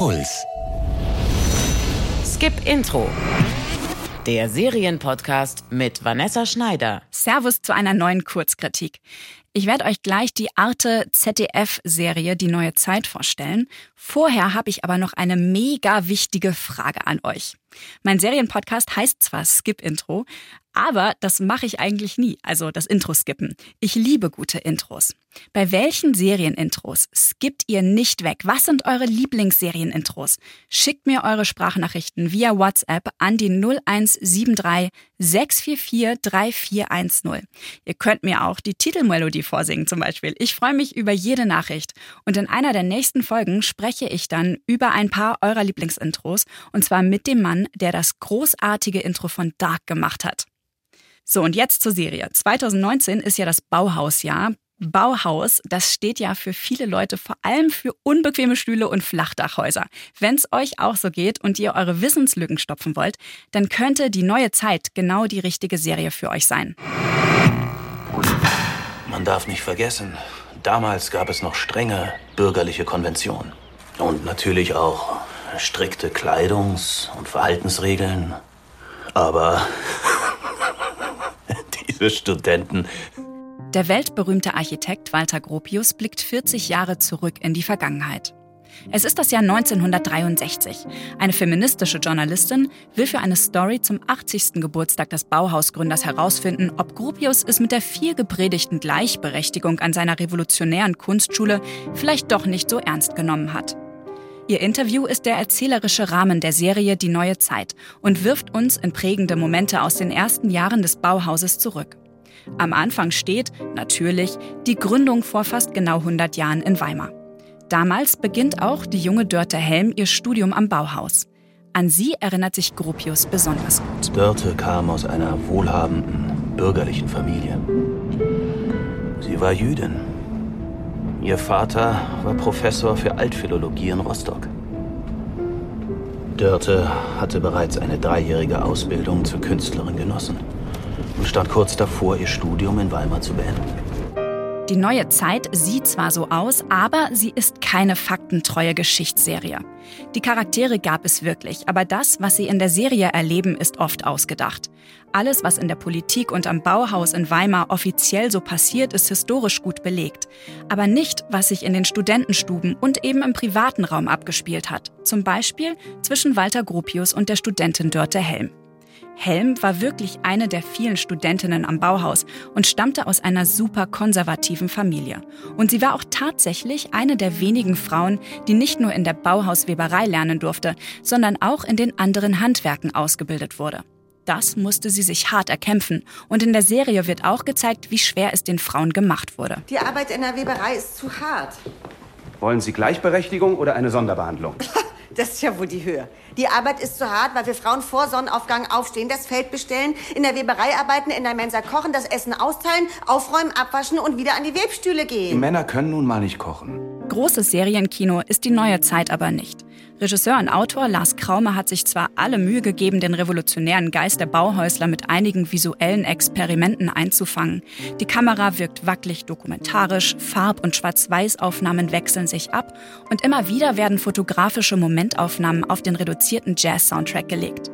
Puls. Skip Intro. Der Serienpodcast mit Vanessa Schneider. Servus zu einer neuen Kurzkritik. Ich werde euch gleich die Arte-ZDF-Serie Die Neue Zeit vorstellen. Vorher habe ich aber noch eine mega wichtige Frage an euch. Mein Serienpodcast heißt zwar Skip-Intro, aber das mache ich eigentlich nie, also das Intro skippen. Ich liebe gute Intros. Bei welchen Serienintros skippt ihr nicht weg? Was sind eure Lieblingsserienintros? Schickt mir eure Sprachnachrichten via WhatsApp an die 0173 644 3410. Ihr könnt mir auch die Titelmelodie vorsingen zum Beispiel. Ich freue mich über jede Nachricht. Und in einer der nächsten Folgen spreche ich dann über ein paar eurer Lieblingsintros. Und zwar mit dem Mann, der das großartige Intro von Dark gemacht hat. So, und jetzt zur Serie. 2019 ist ja das Bauhausjahr. Bauhaus, das steht ja für viele Leute, vor allem für unbequeme Stühle und Flachdachhäuser. Wenn es euch auch so geht und ihr eure Wissenslücken stopfen wollt, dann könnte Die Neue Zeit genau die richtige Serie für euch sein. Man darf nicht vergessen, damals gab es noch strenge bürgerliche Konventionen. Und natürlich auch strikte Kleidungs- und Verhaltensregeln. Aber... Studenten. Der weltberühmte Architekt Walter Gropius blickt 40 Jahre zurück in die Vergangenheit. Es ist das Jahr 1963. Eine feministische Journalistin will für eine Story zum 80. Geburtstag des Bauhausgründers herausfinden, ob Gropius es mit der viel gepredigten Gleichberechtigung an seiner revolutionären Kunstschule vielleicht doch nicht so ernst genommen hat. Ihr Interview ist der erzählerische Rahmen der Serie Die Neue Zeit und wirft uns in prägende Momente aus den ersten Jahren des Bauhauses zurück. Am Anfang steht, natürlich, die Gründung vor fast genau 100 Jahren in Weimar. Damals beginnt auch die junge Dörte Helm ihr Studium am Bauhaus. An sie erinnert sich Gropius besonders gut. Dörte kam aus einer wohlhabenden, bürgerlichen Familie. Sie war Jüdin. Ihr Vater war Professor für Altphilologie in Rostock. Dörte hatte bereits eine 3-jährige Ausbildung zur Künstlerin genossen und stand kurz davor, ihr Studium in Weimar zu beenden. Die Neue Zeit sieht zwar so aus, aber sie ist keine faktentreue Geschichtsserie. Die Charaktere gab es wirklich, aber das, was sie in der Serie erleben, ist oft ausgedacht. Alles, was in der Politik und am Bauhaus in Weimar offiziell so passiert, ist historisch gut belegt. Aber nicht, was sich in den Studentenstuben und eben im privaten Raum abgespielt hat. Zum Beispiel zwischen Walter Gropius und der Studentin Dörte Helm. Helm war wirklich eine der vielen Studentinnen am Bauhaus und stammte aus einer super konservativen Familie. Und sie war auch tatsächlich eine der wenigen Frauen, die nicht nur in der Bauhausweberei lernen durfte, sondern auch in den anderen Handwerken ausgebildet wurde. Das musste sie sich hart erkämpfen. Und in der Serie wird auch gezeigt, wie schwer es den Frauen gemacht wurde. Die Arbeit in der Weberei ist zu hart. Wollen Sie Gleichberechtigung oder eine Sonderbehandlung? Das ist ja wohl die Höhe. Die Arbeit ist zu hart, weil wir Frauen vor Sonnenaufgang aufstehen, das Feld bestellen, in der Weberei arbeiten, in der Mensa kochen, das Essen austeilen, aufräumen, abwaschen und wieder an die Webstühle gehen. Die Männer können nun mal nicht kochen. Großes Serienkino ist Die Neue Zeit aber nicht. Regisseur und Autor Lars Kraume hat sich zwar alle Mühe gegeben, den revolutionären Geist der Bauhäusler mit einigen visuellen Experimenten einzufangen. Die Kamera wirkt wackelig dokumentarisch, Farb- und Schwarz-Weiß-Aufnahmen wechseln sich ab und immer wieder werden fotografische Momentaufnahmen auf den reduzierten Jazz-Soundtrack gelegt.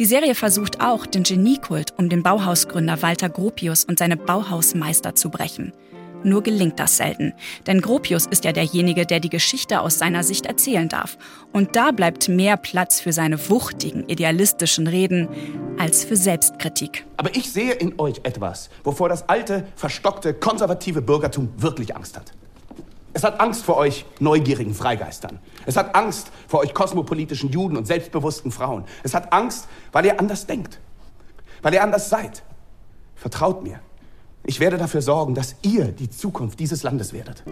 Die Serie versucht auch, den Geniekult um den Bauhausgründer Walter Gropius und seine Bauhausmeister zu brechen. Nur gelingt das selten, denn Gropius ist ja derjenige, der die Geschichte aus seiner Sicht erzählen darf. Und da bleibt mehr Platz für seine wuchtigen, idealistischen Reden als für Selbstkritik. Aber ich sehe in euch etwas, wovor das alte, verstockte, konservative Bürgertum wirklich Angst hat. Es hat Angst vor euch neugierigen Freigeistern. Es hat Angst vor euch kosmopolitischen Juden und selbstbewussten Frauen. Es hat Angst, weil ihr anders denkt, weil ihr anders seid. Vertraut mir. Ich werde dafür sorgen, dass ihr die Zukunft dieses Landes werdet.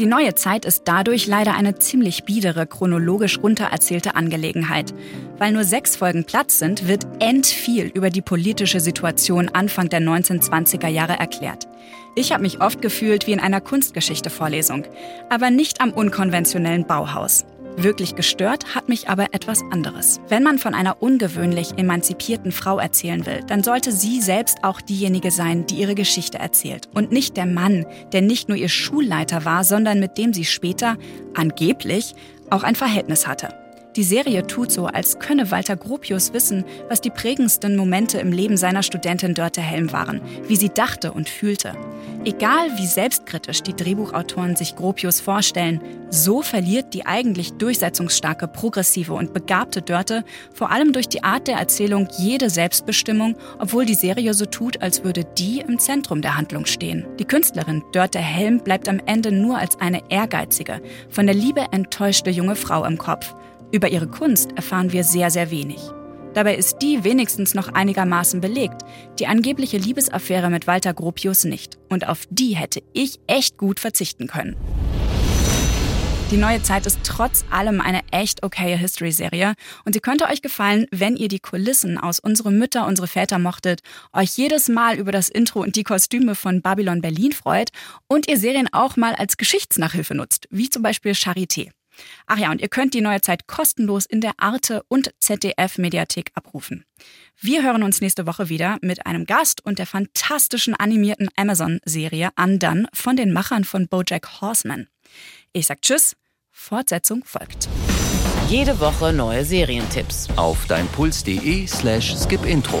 Die Neue Zeit ist dadurch leider eine ziemlich biedere, chronologisch runtererzählte Angelegenheit. Weil nur 6 Folgen Platz sind, wird endviel über die politische Situation Anfang der 1920er Jahre erklärt. Ich habe mich oft gefühlt wie in einer Kunstgeschichte-Vorlesung, aber nicht am unkonventionellen Bauhaus. Wirklich gestört hat mich aber etwas anderes. Wenn man von einer ungewöhnlich emanzipierten Frau erzählen will, dann sollte sie selbst auch diejenige sein, die ihre Geschichte erzählt. Und nicht der Mann, der nicht nur ihr Schulleiter war, sondern mit dem sie später, angeblich, auch ein Verhältnis hatte. Die Serie tut so, als könne Walter Gropius wissen, was die prägendsten Momente im Leben seiner Studentin Dörte Helm waren, wie sie dachte und fühlte. Egal wie selbstkritisch die Drehbuchautoren sich Gropius vorstellen, so verliert die eigentlich durchsetzungsstarke, progressive und begabte Dörte vor allem durch die Art der Erzählung jede Selbstbestimmung, obwohl die Serie so tut, als würde die im Zentrum der Handlung stehen. Die Künstlerin Dörte Helm bleibt am Ende nur als eine ehrgeizige, von der Liebe enttäuschte junge Frau im Kopf. Über ihre Kunst erfahren wir sehr, sehr wenig. Dabei ist die wenigstens noch einigermaßen belegt, die angebliche Liebesaffäre mit Walter Gropius nicht. Und auf die hätte ich echt gut verzichten können. Die Neue Zeit ist trotz allem eine echt okaye History-Serie und sie könnte euch gefallen, wenn ihr die Kulissen aus Unsere Mütter, unsere Väter mochtet, euch jedes Mal über das Intro und die Kostüme von Babylon Berlin freut und ihr Serien auch mal als Geschichtsnachhilfe nutzt, wie zum Beispiel Charité. Ach ja, und ihr könnt die Neue Zeit kostenlos in der Arte- und ZDF-Mediathek abrufen. Wir hören uns nächste Woche wieder mit einem Gast und der fantastischen animierten Amazon-Serie Undone von den Machern von BoJack Horseman. Ich sag Tschüss, Fortsetzung folgt. Jede Woche neue Serientipps auf deinpuls.de/skipintro.